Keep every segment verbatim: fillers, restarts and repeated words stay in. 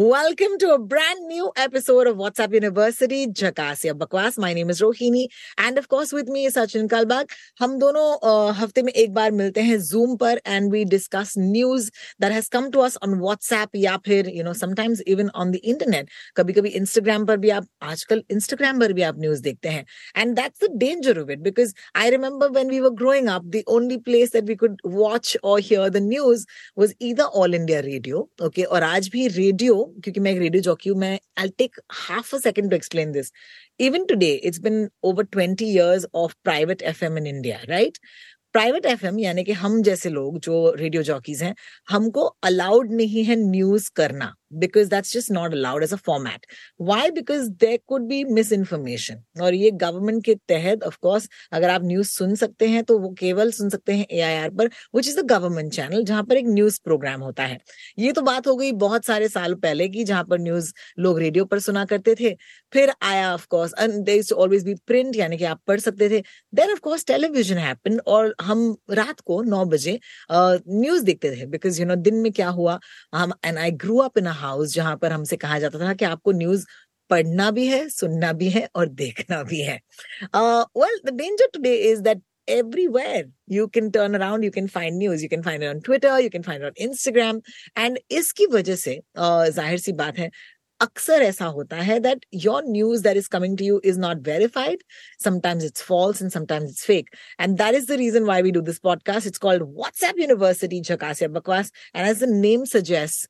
Welcome to a brand new episode of WhatsApp University, Jackass ya Bakwas. My name is Rohini and of course with me is Sachin Kalbag. हम दोनों uh, हफ्ते में एक बार मिलते हैं Zoom पर and we discuss news that has come to us on WhatsApp या फिर you know sometimes even on the internet. कभी कभी Instagram पर भी आप आजकल Instagram पर भी आप news देखते हैं and that's the danger of it because I remember when we were growing up the only place that we could watch or hear the news was either All India Radio, okay, और आज भी radio क्योंकि मैं एक radio jockey हूं, मैं I'll take half a second to explain this. Even today, it's been over twenty years of private F M in India, right? Private FM यानी कि हम जैसे लोग जो रेडियो जॉकीज हैं, हमको अलाउड नहीं है न्यूज करना because that's just not allowed as a format. Why? Because there could be misinformation और ये गवर्नमेंट के तहत ऑफ कोर्स अगर आप न्यूज सुन सकते हैं तो वो केवल सुन सकते हैं ए आई आर पर, which is the government channel जहां पर एक न्यूज प्रोग्राम होता है। ये तो बात हो गई बहुत सारे साल पहले की जहां पर न्यूज लोग रेडियो पर सुना करते थे। फिर आया of course and there used to always be print यानी कि आप पढ़ सकते थे। Then of course television happened और हम रात को नौ बजे न्यूज uh, देखते थे बिकॉज यू नो दिन में क्या हुआ। हम and I grew up in a house जहां पर हमसे कहा जाता था कि आपको न्यूज पढ़ना भी है, सुनना भी है और देखना भी है। Well the danger today is that everywhere you can turn around, you can find news, you can find it on Twitter, you can find it on Instagram and iski wajah se uh, zahir si baat hai अक्सर ऐसा होता है that your news that is coming to you is not verified. Sometimes it's false and sometimes it's fake. And that is the reason why we do this podcast. It's called WhatsApp University Jackass ya Bakwas. And as the name suggests,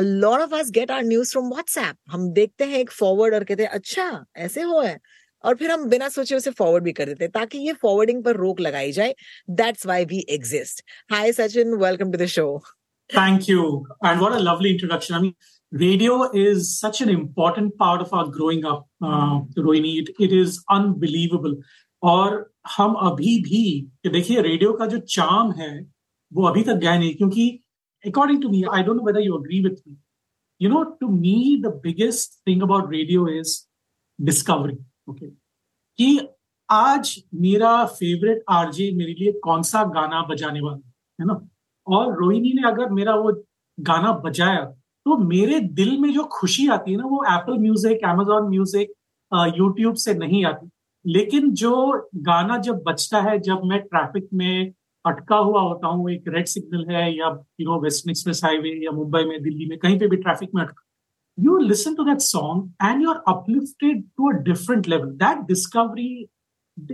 a lot of us get our news from WhatsApp. हम देखते हैं एक forward और कहते हैं अच्छा ऐसे हो है और फिर हम बिना सोचे उसे फॉरवर्ड भी कर देते हैं ताकि ये फॉरवर्डिंग पर रोक लगाई जाए। That's why we exist. Hi Sachin, welcome to the show. Thank you and what a lovely introduction. I mean radio is such an important part of our growing up, uh, Rohini. It, it is unbelievable. और हम अभी भी देखिए radio का जो charm है वो अभी तक गया नहीं क्योंकि according to me, I don't know whether you agree with me. You know, to me, the biggest thing about radio is discovery. Okay, कि आज मेरा favorite आरजे मेरे लिए कौन सा गाना बजाने वाला है ना, और रोहिणी ने अगर मेरा वो गाना बजाया तो मेरे दिल में जो खुशी आती है ना वो Apple music, Amazon music, YouTube से नहीं आती। लेकिन जो गाना जब बजता है जब मैं ट्रैफिक में अटका हुआ होता हूँ, एक रेड सिग्नल है या you know Western Express Highway या मुंबई में, दिल्ली में, कहीं पे भी ट्रैफिक में अटका, you listen to that song and you are uplifted to a different level. That discovery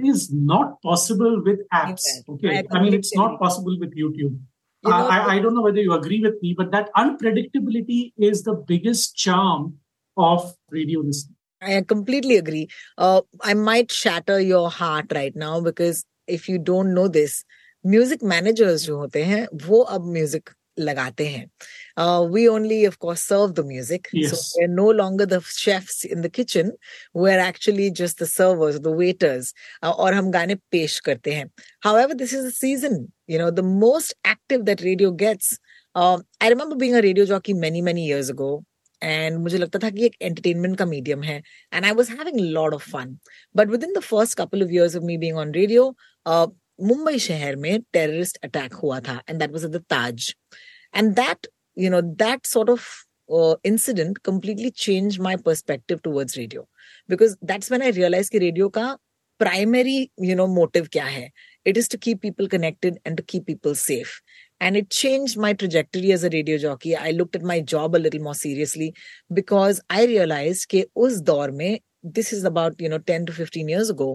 is not possible with apps. Okay, I mean it's not possible with YouTube. You know, I, I don't know whether you agree with me, but that unpredictability is the biggest charm of radio listening. I completely agree. Uh, I might shatter your heart right now because if you don't know this, music managers जो होते हैं, वो अब music लगाते हैं. Uh, we only, of course, serve the music. Yes. So we're no longer the chefs in the kitchen. We're actually just the servers, the waiters. Uh, और हम गाने पेश करते हैं. However, this is the season. You know, the most active that radio gets. Uh, I remember being a radio jockey many, many years ago. And मुझे लगता था कि एक entertainment का medium है. And I was having a lot of fun. But within the first couple of years of me being on radio, uh, Mumbai शहर में terrorist attack हुआ था. And that was at the Taj. And that, you know, that sort of uh, incident completely changed my perspective towards radio. Because that's when I realized कि radio का primary, you know, motive क्या है. It is to keep people connected and to keep people safe. And it changed my trajectory as a radio jockey. I looked at my job a little more seriously because I realized कि उस दौर में, this is about, you know, ten to fifteen years ago,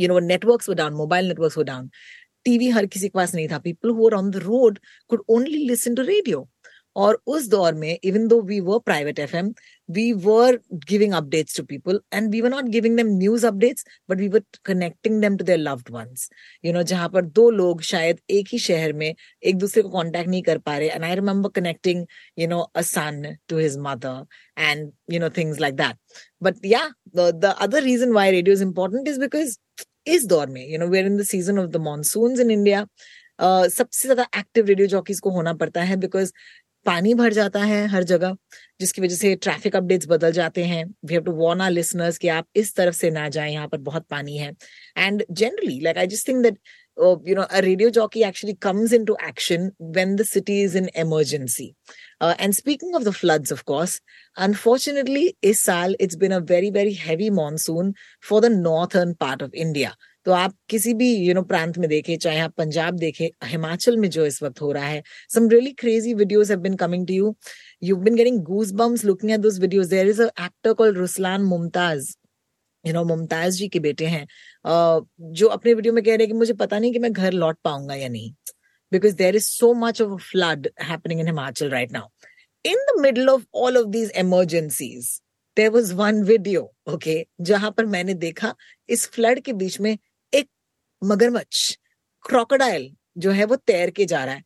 you know, networks were down, mobile networks were down. TV हर किसी के पास नहीं था. People who were on the road could only listen to radio. और उस दौर में even though we were private FM we were giving updates to people, and we were not giving them news updates, but we were connecting them to their loved ones. You know, जहाँ पर दो लोग शायद एक ही शहर में एक दूसरे को contact नहीं कर पा रहे, and I remember connecting, you know, a son to his mother, and you know things like that. But yeah, the the other reason why radio is important is because इस दौर में, you know, we're in the season of the monsoons in India. Uh, सबसे ज्यादा active radio jockeys को होना पड़ता है because पानी भर जाता है हर जगह, जिसकी वजह से ट्रैफिक अपडेट्स बदल जाते हैं. We have to warn our listeners कि आप इस तरफ से ना जाएं, यहाँ पर बहुत पानी है. And generally like I just think that you know, a radio jockey actually comes into action when the city is in emergency. Uh, and speaking of the floods, of course, unfortunately, इस साल it's been a very, very heavy monsoon for the northern part of India. तो आप किसी भी you know प्रांत में देखें, चाहे आप पंजाब देखें, हिमाचल में जो इस वक्त हो रहा है, some really crazy videos have been coming to you. You've been getting goosebumps looking at those videos. There is an actor called Ruslan Mumtaz. You know, Mumtaz जी के बेटे हैं uh, जो अपने वीडियो में कह रहे हैं कि मुझे पता नहीं कि मैं घर लौट पाऊंगा या नहीं, because there is so much of a flood happening in Himachal right now. In the middle of all of these emergencies, there was one video, okay, जहां पर मैंने देखा इस फ्लड के बीच में एक मगरमच्छ, crocodile जो है वो तैर के जा रहा है.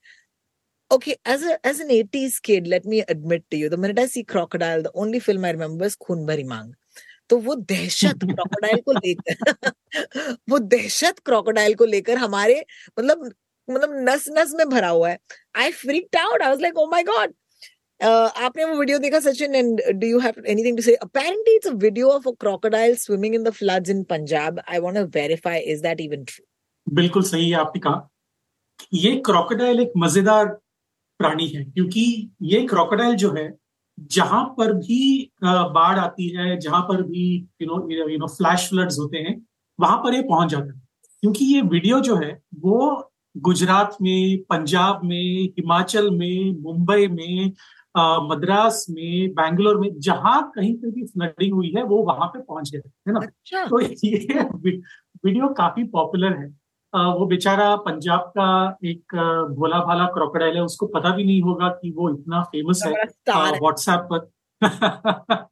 Okay, as a as an eighties kid, let me admit to you, the minute I see crocodile, the only film I remember is खून भरी मांग. तो वो दहशत क्रोकोडाइल को लेकर वो दहशत क्रोकोडाइल को लेकर हमारे मतलब मतलब नस नस में भरा हुआ है. I freaked out, I was like oh my God. आपने वो वीडियो देखा Sachin, and do you have anything to say? Apparently it's a video of a crocodile swimming in the floods in Punjab. I want to verify, is that even true? बिल्कुल सही है आपने कहा. ये crocodile एक मजेदार प्राणी है, क्योंकि ये क्रोकोडाइल जो है जहां पर भी बाढ़ आती है, जहां पर भी you know you know flash floods होते हैं, वहां पर ये पहुंच जाता है. क्योंकि ये वीडियो जो है वो गुजरात में, पंजाब में, हिमाचल में, मुंबई में, आ, मद्रास में, बैंगलोर में, जहां कहीं पर भी फ्लडिंग हुई है वो वहां पे पहुंच गया है ना. अच्छा. तो ये वीडियो काफी पॉपुलर है. आ, वो बेचारा पंजाब का एक भोला भाला क्रोकोडाइल है, उसको पता भी नहीं होगा कि वो इतना फेमस है व्हाट्सएप पर.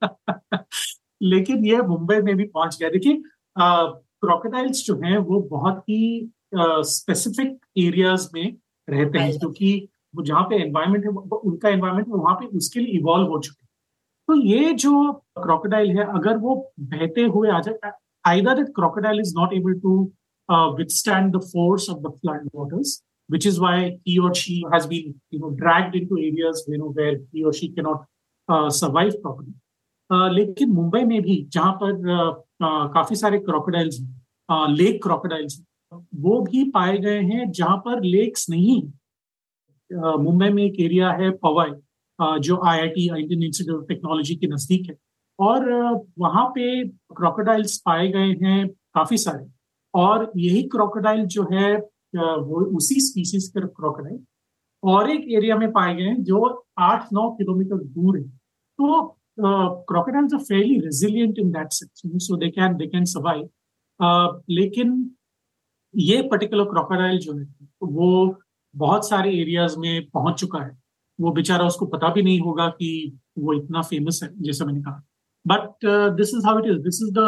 लेकिन ये मुंबई में भी पहुंच गया. देखिए, क्रोकोडाइल्स जो हैं वो बहुत ही स्पेसिफिक एरियाज में रहते हैं, क्योंकि वो जहाँ पे एनवायरनमेंट है उनका एनवायरनमेंट वहां पे उसके लिए इवॉल्व हो चुके हैं. तो ये जो क्रोकोडाइल है, अगर वो बहते हुए आ जाए, either that crocodile is not able to Uh, withstand the force of the flood waters, which is why he or she has been, you know, dragged into areas, you know, where he or she cannot uh, survive properly. Uh, लेकिन मुंबई में भी जहाँ पर uh, uh, काफी सारे crocodiles, uh, lake crocodiles, वो भी पाए गए हैं जहाँ पर lakes नहीं. uh, मुंबई में एक area है पवई, uh, जो I I T Indian Institute of Technology के नजदीक है, और uh, वहाँ पे crocodiles पाए गए हैं काफी सारे. और यही क्रोकोडाइल जो है वो उसी स्पीसीज का क्रोकोडाइल और एक एरिया में पाए गए हैं जो आठ नौ किलोमीटर दूर है. तो crocodiles are fairly resilient in that section, so they can they can survive. लेकिन ये पर्टिकुलर क्रोकोडाइल जो है वो बहुत सारे एरियाज में पहुंच चुका है. वो बेचारा, उसको पता भी नहीं होगा कि वो इतना फेमस है, जैसा मैंने कहा. But uh, this is how it is. This is the,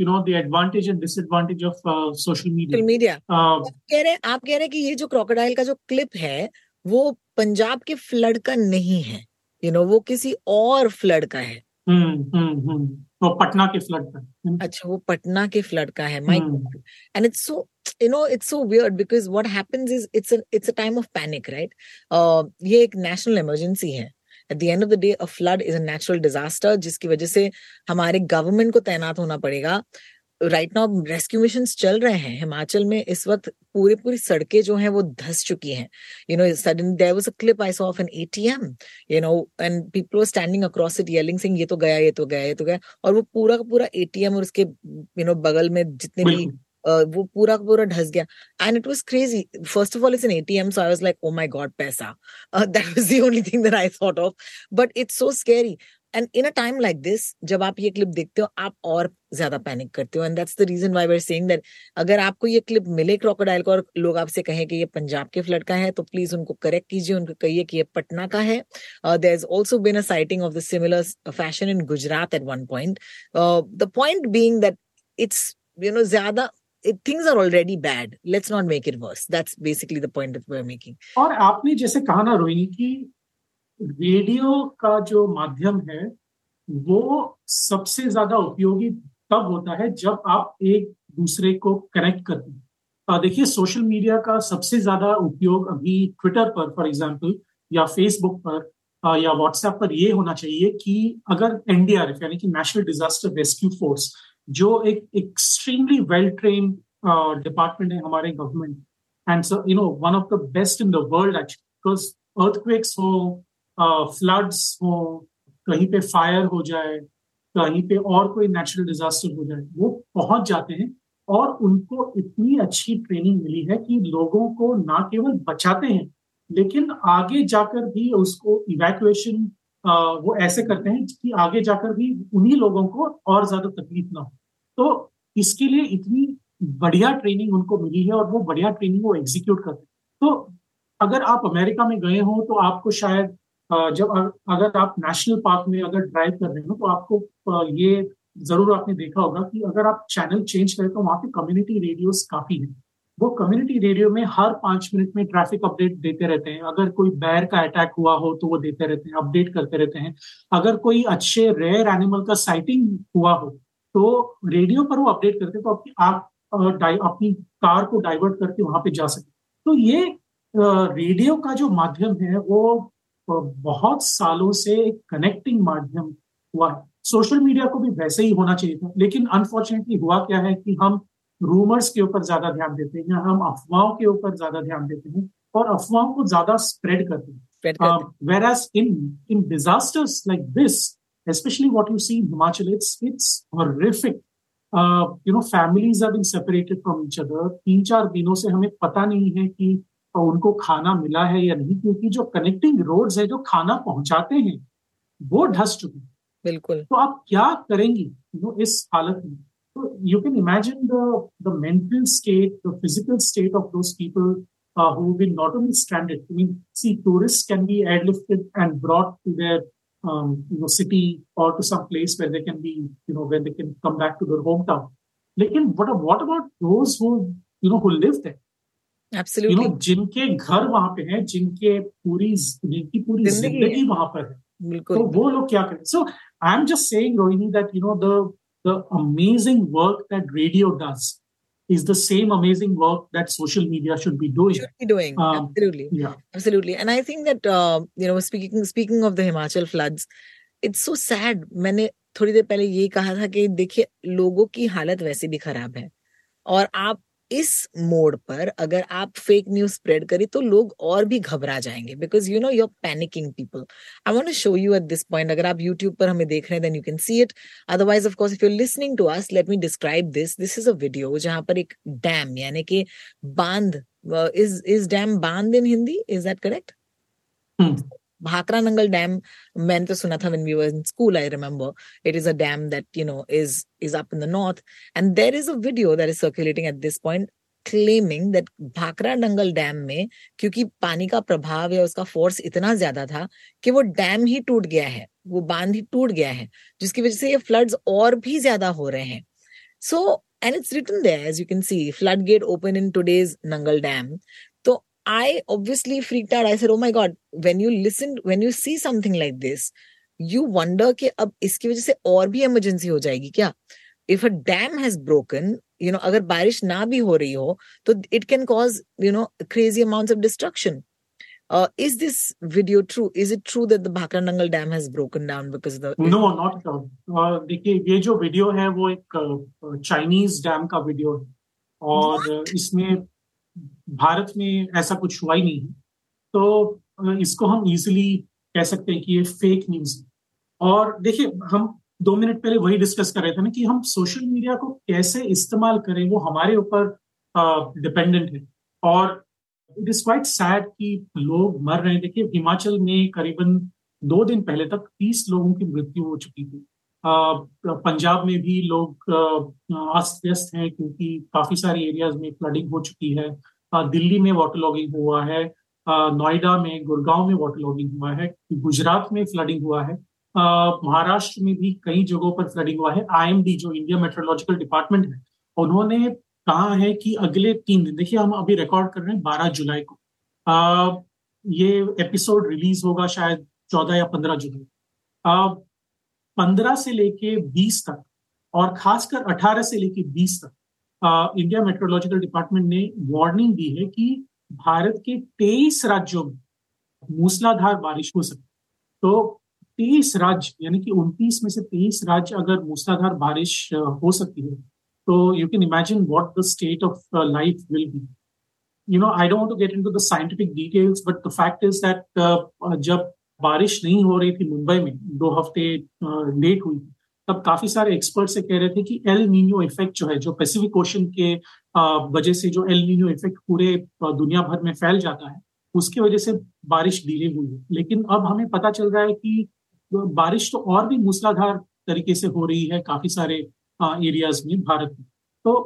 you know, the advantage and disadvantage of uh, social media. Social media. Uh, कह रहे, आप कह रहे हैं कि ये जो क्रोकोडाइल का जो क्लिप है वो पंजाब के फ्लड का नहीं है, यू you नो know, वो किसी और फ्लड का है. हम्म हम्म हम्म वो पटना के फ्लड का. अच्छा, वो पटना के फ्लड का है. My God. And it's so you know, it's so weird because what happens is it's a it's a time of panic, right? Uh, ये एक national emergency है. At the end of the day, a flood is a natural disaster, जिसकी वजह से हमारे government को तैनात होना पड़ेगा. Right now, rescue missions चल रहे हैं हिमाचल में. इस वक्त पूरी पूरी सड़कें जो हैं वो धंस चुकी हैं. You know, suddenly there was a clip I saw of an A T M, you know, and people were standing across it yelling, saying ये तो गया, ये तो गया, ये तो गया. और वो पूरा का पूरा A T M और उसके you know बगल में जितने भी Uh, वो पूरा पूरा ढस गया. And it was crazy. First of all, it's an ATM, so I was like oh my God पैसा. That was the only thing that I thought of, but it's so scary. And in a time like this, जब आप ये clip देखते हो, आप और ज्यादा panic करते हो. And that's the reason why we're saying that अगर आपको ये क्लिप मिले क्रोकोडाइल का और लोग आपसे कहें कि ये पंजाब के फ्लड का है, तो प्लीज उनको करेक्ट कीजिए, उनको कहिए कि ये पटना का है. There has also been a sighting of the similar fashion in Gujarat at one point. Uh, the point being that it's, you know, ज़्यादा It, things are already bad. Let's not make it worse. That's basically the point that we're making. और आपने जैसे कहा ना रोहिणी की radio का जो माध्यम है वो सबसे ज्यादा उपयोगी तब होता है जब आप एक दूसरे को कनेक्ट करते हैं. देखिए सोशल मीडिया का सबसे ज्यादा उपयोग अभी ट्विटर पर फॉर एग्जांपल या फेसबुक पर आ, या व्हाट्सएप पर ये होना चाहिए कि अगर एनडीआरएफ यानी कि नेशनल डिजास्टर रेस्क्यू फोर्स जो एक एक्सट्रीमली वेल ट्रेन डिपार्टमेंट है हमारे government and so you know one of the best in the world actually because earthquakes हो, फ्लड्स uh, हो, कहीं पे फायर हो जाए, कहीं पे और कोई नेचुरल डिजास्टर हो जाए, वो पहुंच जाते हैं और उनको इतनी अच्छी ट्रेनिंग मिली है कि लोगों को ना केवल बचाते हैं लेकिन आगे जाकर भी उसको इवैक्यूएशन uh, वो ऐसे करते हैं कि आगे जाकर भी उन्हीं लोगों को और ज्यादा तकलीफ ना हो. तो इसके लिए इतनी बढ़िया ट्रेनिंग उनको मिली है और वो बढ़िया ट्रेनिंग वो एग्जीक्यूट करते हैं. तो अगर आप अमेरिका में गए हो तो आपको शायद जब अगर आप नेशनल पार्क में अगर ड्राइव कर रहे हो तो आपको ये जरूर आपने देखा होगा कि अगर आप चैनल चेंज करें तो वहाँ पे कम्युनिटी रेडियोस काफी हैं. वो कम्युनिटी रेडियो में हर पाँच मिनट में ट्रैफिक अपडेट देते रहते हैं. अगर कोई बेयर का अटैक हुआ हो तो वो देते रहते हैं, अपडेट करते रहते हैं. अगर कोई अच्छे रेयर एनिमल का साइटिंग हुआ हो तो रेडियो पर वो अपडेट करते हैं. तो आपकी आप अपनी कार को डाइवर्ट करके वहाँ पे जा सकते. तो ये रेडियो का जो माध्यम है वो बहुत सालों से एक कनेक्टिंग माध्यम हुआ. सोशल मीडिया को भी वैसे ही होना चाहिए था, लेकिन अनफॉर्चुनेटली हुआ क्या है कि हम रूमर्स के ऊपर ज्यादा ध्यान देते हैं या हम अफवाहों के ऊपर ज्यादा ध्यान देते हैं और अफवाहों को ज्यादा स्प्रेड करते हैं. Whereas in in disasters like this especially what you see in Himachal, it's it's horrific. You know families have been separated from each other. तीन चार दिनों से हमें पता नहीं है कि और उनको खाना मिला है या नहीं, क्योंकि जो कनेक्टिंग रोड्स है जो खाना पहुंचाते हैं वो ढस चुके हैं. बिल्कुल. तो आप क्या करेंगी यू नो इस हालत में? तो you can imagine the the mental state, the physical state of those people who will not only stranded. I mean see tourist can be airlifted and brought to their you know city और to some place where they can be you know where they can come back to their home town. लेकिन what what about those who you know who live there? Absolutely. You know, जिनके घर वहां पे हैं, जिनके पूरी जिनकी पूरी जिंदगी वहां पर है, बिल्कुल, तो वो लोग क्या करें? So I am just saying Rohini that you know the the amazing work that radio does is the same amazing work that social media should be doing. Should be doing, um, absolutely. Yeah. Absolutely. And I think that, uh, you know, speaking speaking of the Himachal floods, it's so sad. मैंने थोड़ी देर पहले ये कहा था कि देखिए लोगों की हालत वैसे भी खराब है और आप इस मोड पर अगर आप फेक न्यूज स्प्रेड करें तो लोग और भी घबरा जाएंगे because you know you are panicking people. I want to show you at this point. अगर आप यूट्यूब पर हमें देख रहे हैं then you can see it. Otherwise of course if you are listening to us let me describe this. This is a video जहां पर एक डैम यानी कि बांध, इज इज डैम बांध in Hindi, is that correct? Bhakra Nangal dam मैंने तो सुना था when we were in school, I remember. It is a dam that, you know, is, is up in the north. And there is a video that is circulating at this point claiming that Bhakra Nangal dam में क्योंकि पानी का प्रभाव या उसका force इतना ज्यादा था कि वो डैम ही टूट गया है, वो बांध ही टूट गया है, जिसकी वजह से ये फ्लड्स और भी ज्यादा हो रहे हैं. So, and it's written there, as you can see, floodgate open in today's Nangal Dam. I obviously freaked out. I said, oh my God, when you listen, when you see something like this, you wonder कि अब इसकी वजह से और भी emergency हो जाएगी क्या? If a dam has broken, you know, अगर बारिश ना भी हो रही हो, तो it can cause, you know, crazy amounts of destruction. Uh, is this video true? Is it true that the Bhakra Nangal Dam has broken down because of the... No, not true. Uh, देखिए, ये जो video है, वो एक Chinese dam का video है. और इसमें भारत में ऐसा कुछ हुआ ही नहीं है, तो इसको हम इजीली कह सकते हैं कि ये फेक न्यूज है. और देखिए हम दो मिनट पहले वही डिस्कस कर रहे थे ना कि हम सोशल मीडिया को कैसे इस्तेमाल करें वो हमारे ऊपर डिपेंडेंट है. और इट इज क्वाइट सैड कि लोग मर रहे हैं. देखिए हिमाचल में करीबन दो दिन पहले तक तीस लोगों की मृत्यु हो चुकी थी। पंजाब में भी लोग अस्त व्यस्त हैं क्योंकि काफी सारे एरियाज में फ्लडिंग हो चुकी है। दिल्ली में वाटर लॉगिंग हुआ है, नोएडा में, गुड़गांव में वाटर लॉगिंग हुआ है, गुजरात में फ्लडिंग हुआ है, महाराष्ट्र में भी कई जगहों पर फ्लडिंग हुआ है। आईएमडी जो इंडिया मेट्रोलॉजिकल डिपार्टमेंट है, उन्होंने कहा है कि अगले तीन दिन, देखिए हम अभी रिकॉर्ड कर रहे हैं बारह जुलाई को, आ, ये एपिसोड रिलीज होगा शायद चौदह या पंद्रह जुलाई, आ, पंद्रह से लेके बीस तक और खासकर अठारह से लेके बीस तक आ, इंडिया मेट्रोलॉजिकल डिपार्टमेंट ने वार्निंग दी है कि भारत के तेईस राज्यों में मूसलाधार बारिश हो सकती। तो तेईस राज्य यानी कि उनतीस में से तेईस राज्य अगर मूसलाधार बारिश हो सकती है तो you can imagine what the state of life will be. You know, I don't want to get into the scientific details, but the fact is that जब बारिश नहीं हो रही थी मुंबई में, दो हफ्ते लेट uh, हुई, तब काफी सारे एक्सपर्ट से कह रहे थे कि एल नीनो इफेक्ट जो है, जो पैसिफिक ओशन के वजह uh, से जो एल नीनो इफेक्ट पूरे uh, दुनिया भर में फैल जाता है, उसकी वजह से बारिश डिले हुई है। लेकिन अब हमें पता चल रहा है कि बारिश तो और भी मूसलाधार तरीके से हो रही है काफी सारे एरियाज में भारत में। तो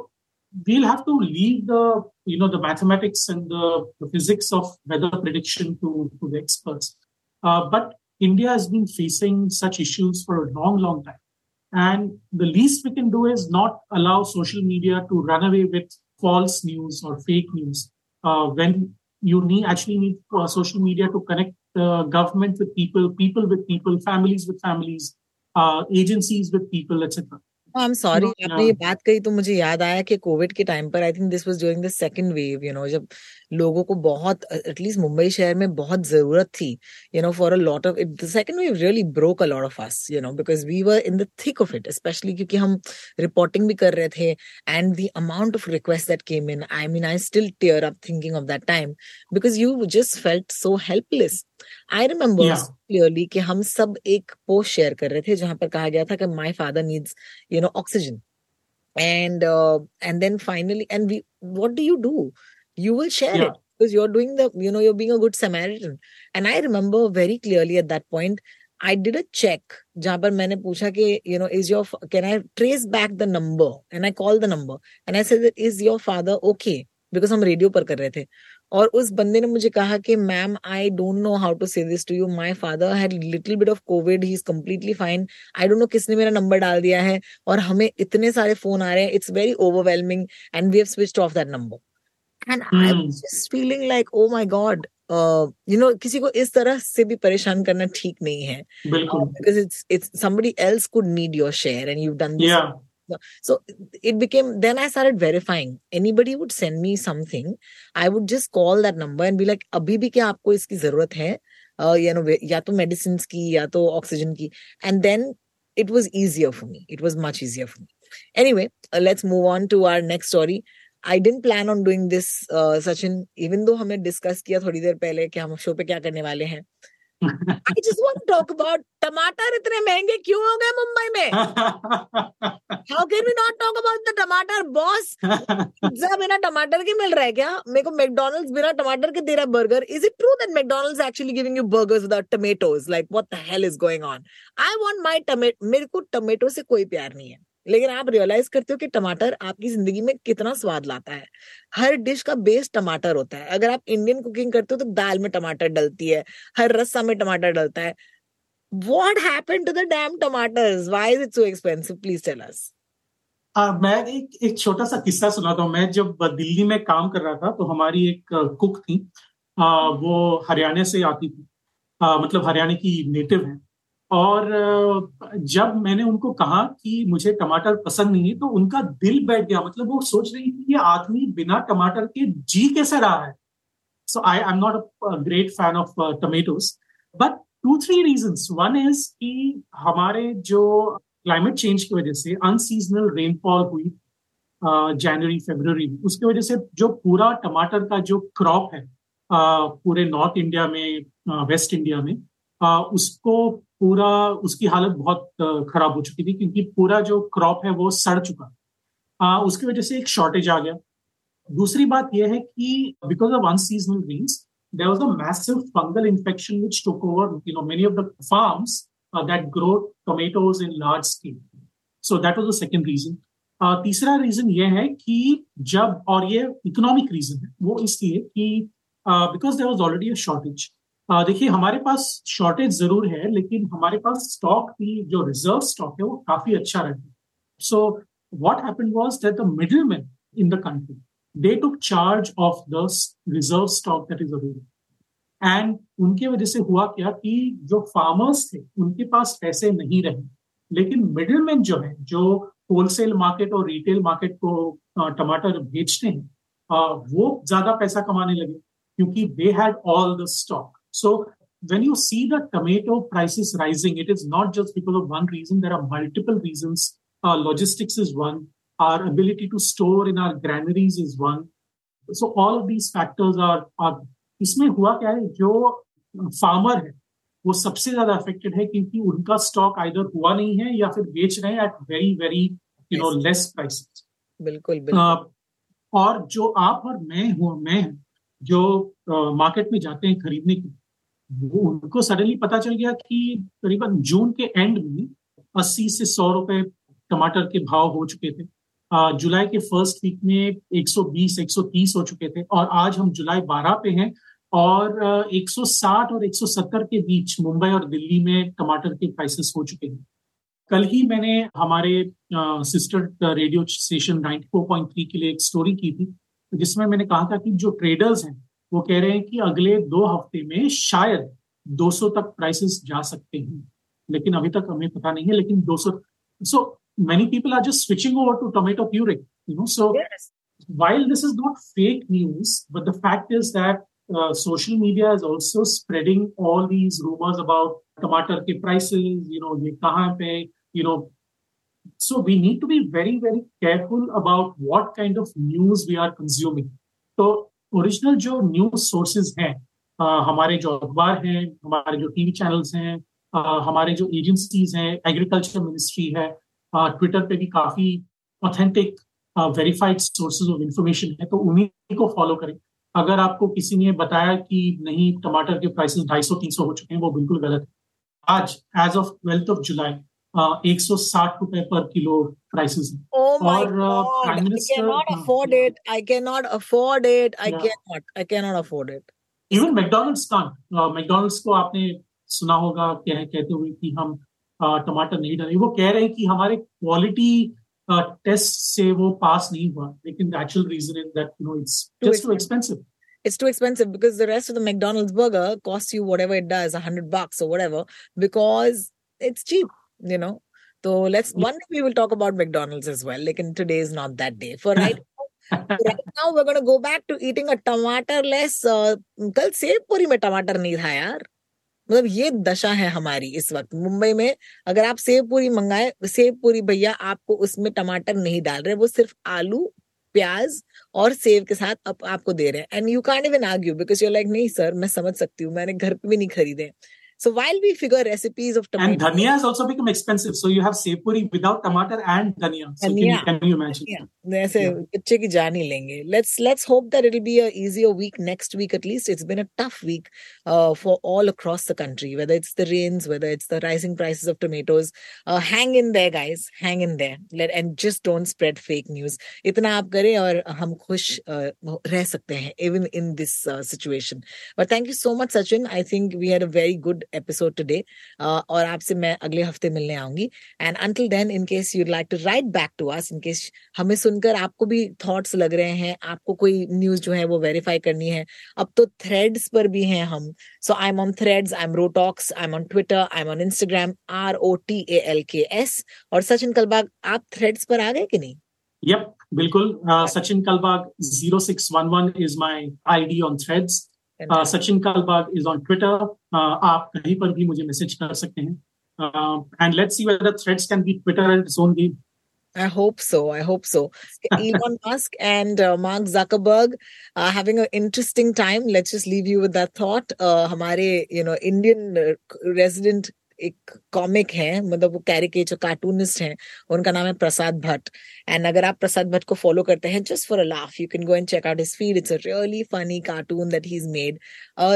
we'll have to leave the you know the mathematics and the physics of weather prediction to to the experts, but India has been facing such issues for a long long time, and the least we can do is not allow social media to run away with false news और fake news when you need actually need uh, social media to connect uh, government with people, people with people, families with families, uh, agencies with people, et cetera. I'm sorry, आपने ये बात कही तो मुझे याद आया कि कोविड के टाइम पर, I think this was during the second wave, you know, जब लोगों को बहुत, एटलीस्ट मुंबई शहर में बहुत जरूरत थी, you know, for a lot of, it, the second wave really broke a lot of us, you know, because we were in the thick of it, especially क्योंकि हम reporting भी कर रहे थे, and the amount of requests that came in, I mean, I still tear up thinking of that time, because you just felt so helpless. I remember yeah. clearly कि हम सब एक post share कर रहे थे, जहाँ पर कहा गया था कि my father needs, you know, oxygen, and uh, and then finally, and we, what do you do? You will share yeah. it because you're doing the, you know, you're being a good Samaritan. And I remember very clearly at that point, I did a check जहाँ पर मैंने पूछा कि, you know, is your, can I trace back the number? And I called the number and I said, is your father okay? Because हम radio पर कर रहे थे. और उस बंदे ने मुझे कहा कि ma'am, I don't know how to say this to you, my father had little bit of Covid, he is completely fine, I don't know किसने मेरा नंबर डाल दिया है और हमें इतने सारे फोन आ रहे हैं, it's very overwhelming and we have switched off that number. And I was just feeling like oh my God, you know, किसी को इस तरह से भी परेशान करना ठीक नहीं है, because it's it's somebody else could need your share and you have done this. So it became, then I started verifying. Anybody would send me something, I would just call that number and be like, abhi bhi kya aapko iski zarurat hai? Uh, you know, ya to medicines ki, ya to oxygen ki. And then it was easier for me. It was much easier for me. Anyway, uh, let's move on to our next story. I didn't plan on doing this, uh, Sachin, even though humne discuss kiya thodi der pehle ki hum show pe kya karne wale hain. I just want to talk about टमाटर इतने महंगे क्यों हो गए मुंबई में? How can we not talk about the टमाटर boss? Pizza बिना टमाटर के मिल रहा है क्या? मेरे को McDonald's बिना टमाटर के दे रहा है burger. Is it true that McDonald's actually giving you burgers without tomatoes? Like what the hell is going on? I want my tomato. मेरे को टमाटो से कोई प्यार नहीं है, लेकिन आप रियलाइज करते हो कि टमाटर आपकी जिंदगी में कितना स्वाद लाता है। हर डिश का बेस टमाटर होता है। अगर आप इंडियन कुकिंग करते हो तो दाल में टमाटर डलती है, हर रस्सा में टमाटर डलता है। What happened to the damn tomatoes? Why is it so expensive? Please tell us. Uh, मैं एक एक छोटा सा किस्सा सुनाता हूँ। मैं जब दिल्ली में काम कर रहा था तो हमारी एक कुक थी, uh, वो हरियाणा से आती थी, uh, मतलब हरियाणा की नेटिव है। और जब मैंने उनको कहा कि मुझे टमाटर पसंद नहीं है तो उनका दिल बैठ गया। मतलब वो सोच रही थी ये आदमी बिना टमाटर के जी कैसे रहा है। So I I am not a great fan of tomatoes, but two three reasons. One is कि हमारे जो क्लाइमेट चेंज की वजह से अनसीजनल रेनफॉल हुई जनवरी फरवरी में, उसकी वजह से जो पूरा टमाटर का जो क्रॉप है पूरे नॉर्थ इंडिया में, वेस्ट इंडिया में, उसको पूरा, उसकी हालत बहुत खराब हो चुकी थी क्योंकि पूरा जो क्रॉप है वो सड़ चुका। आ, उसकी वजह से एक शॉर्टेज आ गया। दूसरी बात यह है कि because of unseasonal rains there was a massive fungal infection which took over, you know, many of the farms uh, that grow tomatoes in large scale. So that was the second reason. Uh, तीसरा reason ये है कि जब, और ये economic region है, वो इसलिए कि because there was already a shortage. देखिए, हमारे पास शॉर्टेज जरूर है, लेकिन हमारे पास स्टॉक भी, जो रिजर्व स्टॉक है, वो काफी अच्छा रहता है. सो what happened was that the middlemen in the country, they took charge of the reserve stock that is available. And उनके वजह से हुआ क्या कि जो farmers थे उनके पास पैसे नहीं रहे, लेकिन middlemen जो है, जो होलसेल मार्केट और रिटेल मार्केट को टमाटर बेचते हैं, वो ज्यादा पैसा कमाने लगे क्योंकि they had all the stock. So when you see the tomato prices rising, it is not just because of one reason. There are multiple reasons. Uh, logistics is one. Our ability to store in our granaries is one. So all of these factors are. are इसमें हुआ क्या है, जो farmer है वो सबसे ज्यादा affected है क्योंकि उनका stock either हुआ नहीं है या फिर बेच रहे हैं at very very you know less prices. बिल्कुल बिल्कुल. uh, और जो आप और मैं हुआ मैं जो मार्केट uh, में जाते हैं खरीदने की, वो उनको सडनली पता चल गया कि करीबन जून के एंड में अस्सी से सौ रुपए टमाटर के भाव हो चुके थे. जुलाई के फर्स्ट वीक में एक सौ बीस एक सौ तीस हो चुके थे, और आज हम जुलाई बारह पे हैं और एक सौ साठ और एक सौ सत्तर के बीच मुंबई और दिल्ली में टमाटर के प्राइसेस हो चुके हैं. कल ही मैंने हमारे सिस्टर रेडियो स्टेशन चौरानवे पॉइंट तीन के लिए एक स्टोरी की थी, जिसमें मैंने कहा था कि जो ट्रेडर्स हैं वो कह रहे हैं कि अगले दो हफ्ते में शायद दो सौ तक प्राइसेस जा सकते हैं, लेकिन अभी तक हमें पता नहीं है. लेकिन दो सौ, so many people are just switching over to tomato puree, you know. So yes, while this is not fake news, but the fact is that uh, social media is also spreading all these rumors about tomato ke prices, you know, ye kahan pe, you know. So we need to be very very careful about what kind of news we are consuming. So original jo news sources hain, uh, hamare jo akhbar hain, hamare jo T V channels hain, uh, hamare jo agencies hain, agriculture ministry hai, Twitter uh, पे भी काफी authentic verified sources of information है, तो उन्हीं को follow करें. अगर आपको किसी ने बताया कि नहीं टमाटर के प्राइसेस दो सौ पचास तीन सौ हो चुके हैं, वो बिल्कुल गलत है. आज as of twelfth of July एक सौ साठ रुपए पर किलो प्राइसेस हैं. और prime minister I can not afford it I can not I can not afford it even McDonald's can't. McDonald's को आपने सुना होगा कह, कहते हुए कि हम टमाटर नहीं डाले. वो कह रहे हैं कि हमारे क्वालिटी टेस्ट से वो पास नहीं हुआ, लेकिन the actual reason is that you know it's just too expensive. It's too expensive because the rest of the McDonald's burger costs you whatever it does, a hundred bucks or whatever, because it's cheap, you know. So let's one day we will talk about McDonald's as well. Like in today is not that day. For right now, right now we're going to go back to eating a tomato-less. कल save पूरी में टमाटर नहीं था यार. मतलब ये दशा है हमारी इस वक्त मुंबई में. अगर आप सेव पूरी मंगाए, सेव पूरी भैया आपको उसमें टमाटर नहीं डाल रहे, वो सिर्फ आलू प्याज और सेव के साथ आप, आपको दे रहे हैं. And you can't even argue because you are like नहीं सर मैं समझ सकती हूँ, मैंने घर पे भी नहीं खरीदे. So while we figure recipes of tomato and dhania has also become expensive, so you have sev puri without tomato and dhania. So dhania. Can, you, can you imagine? Yeah, aise bacche ki jaan hi lenge. Let's let's hope that it'll be a easier week next week at least. It's been a tough week uh, for all across the country, whether it's the rains, whether it's the rising prices of tomatoes. Uh, hang in there, guys. Hang in there. Let and just don't spread fake news. Itna aap kare aur hum khush uh, reh sakte hain even in this uh, situation. But thank you so much, Sachin. I think we had a very good episode today uh, और आपसे मैं अगले हफ्ते मिलने आऊंगी. And until then in case you'd like to write back to us, in case हमें सुनकर आपको भी थॉट्स लग रहे हैं, आपको कोई न्यूज जो है वो वेरीफाई करनी है, अब तो थ्रेड्स पर भी हैं हम. So I am on Threads, I am रोटॉक्स, I am on Twitter, I am on Instagram R O T A L K S. और सचिन कलबाग आप थ्रेड्स पर आ गए कि नहीं? यप बिल्कुल. Sachin Kalbag zero six one one is my ID on Threads. Uh, Sachin Kalbag is on Twitter. Uh, आप कहीं पर भी मुझे मैसेज कर सकते हैं. And let's see whether Threads can be Twitter and its own game. I hope so. I hope so. Elon Musk and uh, Mark Zuckerberg are having an interesting time. Let's just leave you with that thought. Uh, हमारे, you know, Indian uh, resident एक comic हैं, मतलब वो caricature cartoonist हैं, उनका नाम है Prasad Bhatt. And अगर आप प्रसाद भट्ट को फॉलो करते हैं just for a laugh, you can go and check out his feed. It's a really funny cartoon that he is made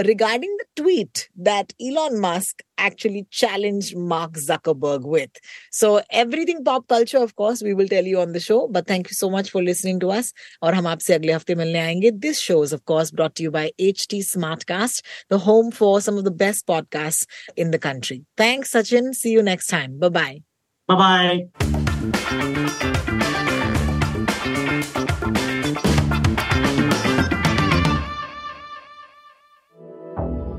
regarding the tweet that Elon Musk actually challenged Mark Zuckerberg with. So everything pop culture, of course, we will tell you on the show. But thank you so much for listening to us. और हम आपसे अगले हफ्ते मिलने आएंगे. This show is, of course, brought to you by H T Smartcast, the home for some of the best podcasts in the country. Thanks, Sachin. See you next time. Bye-bye. Bye-bye.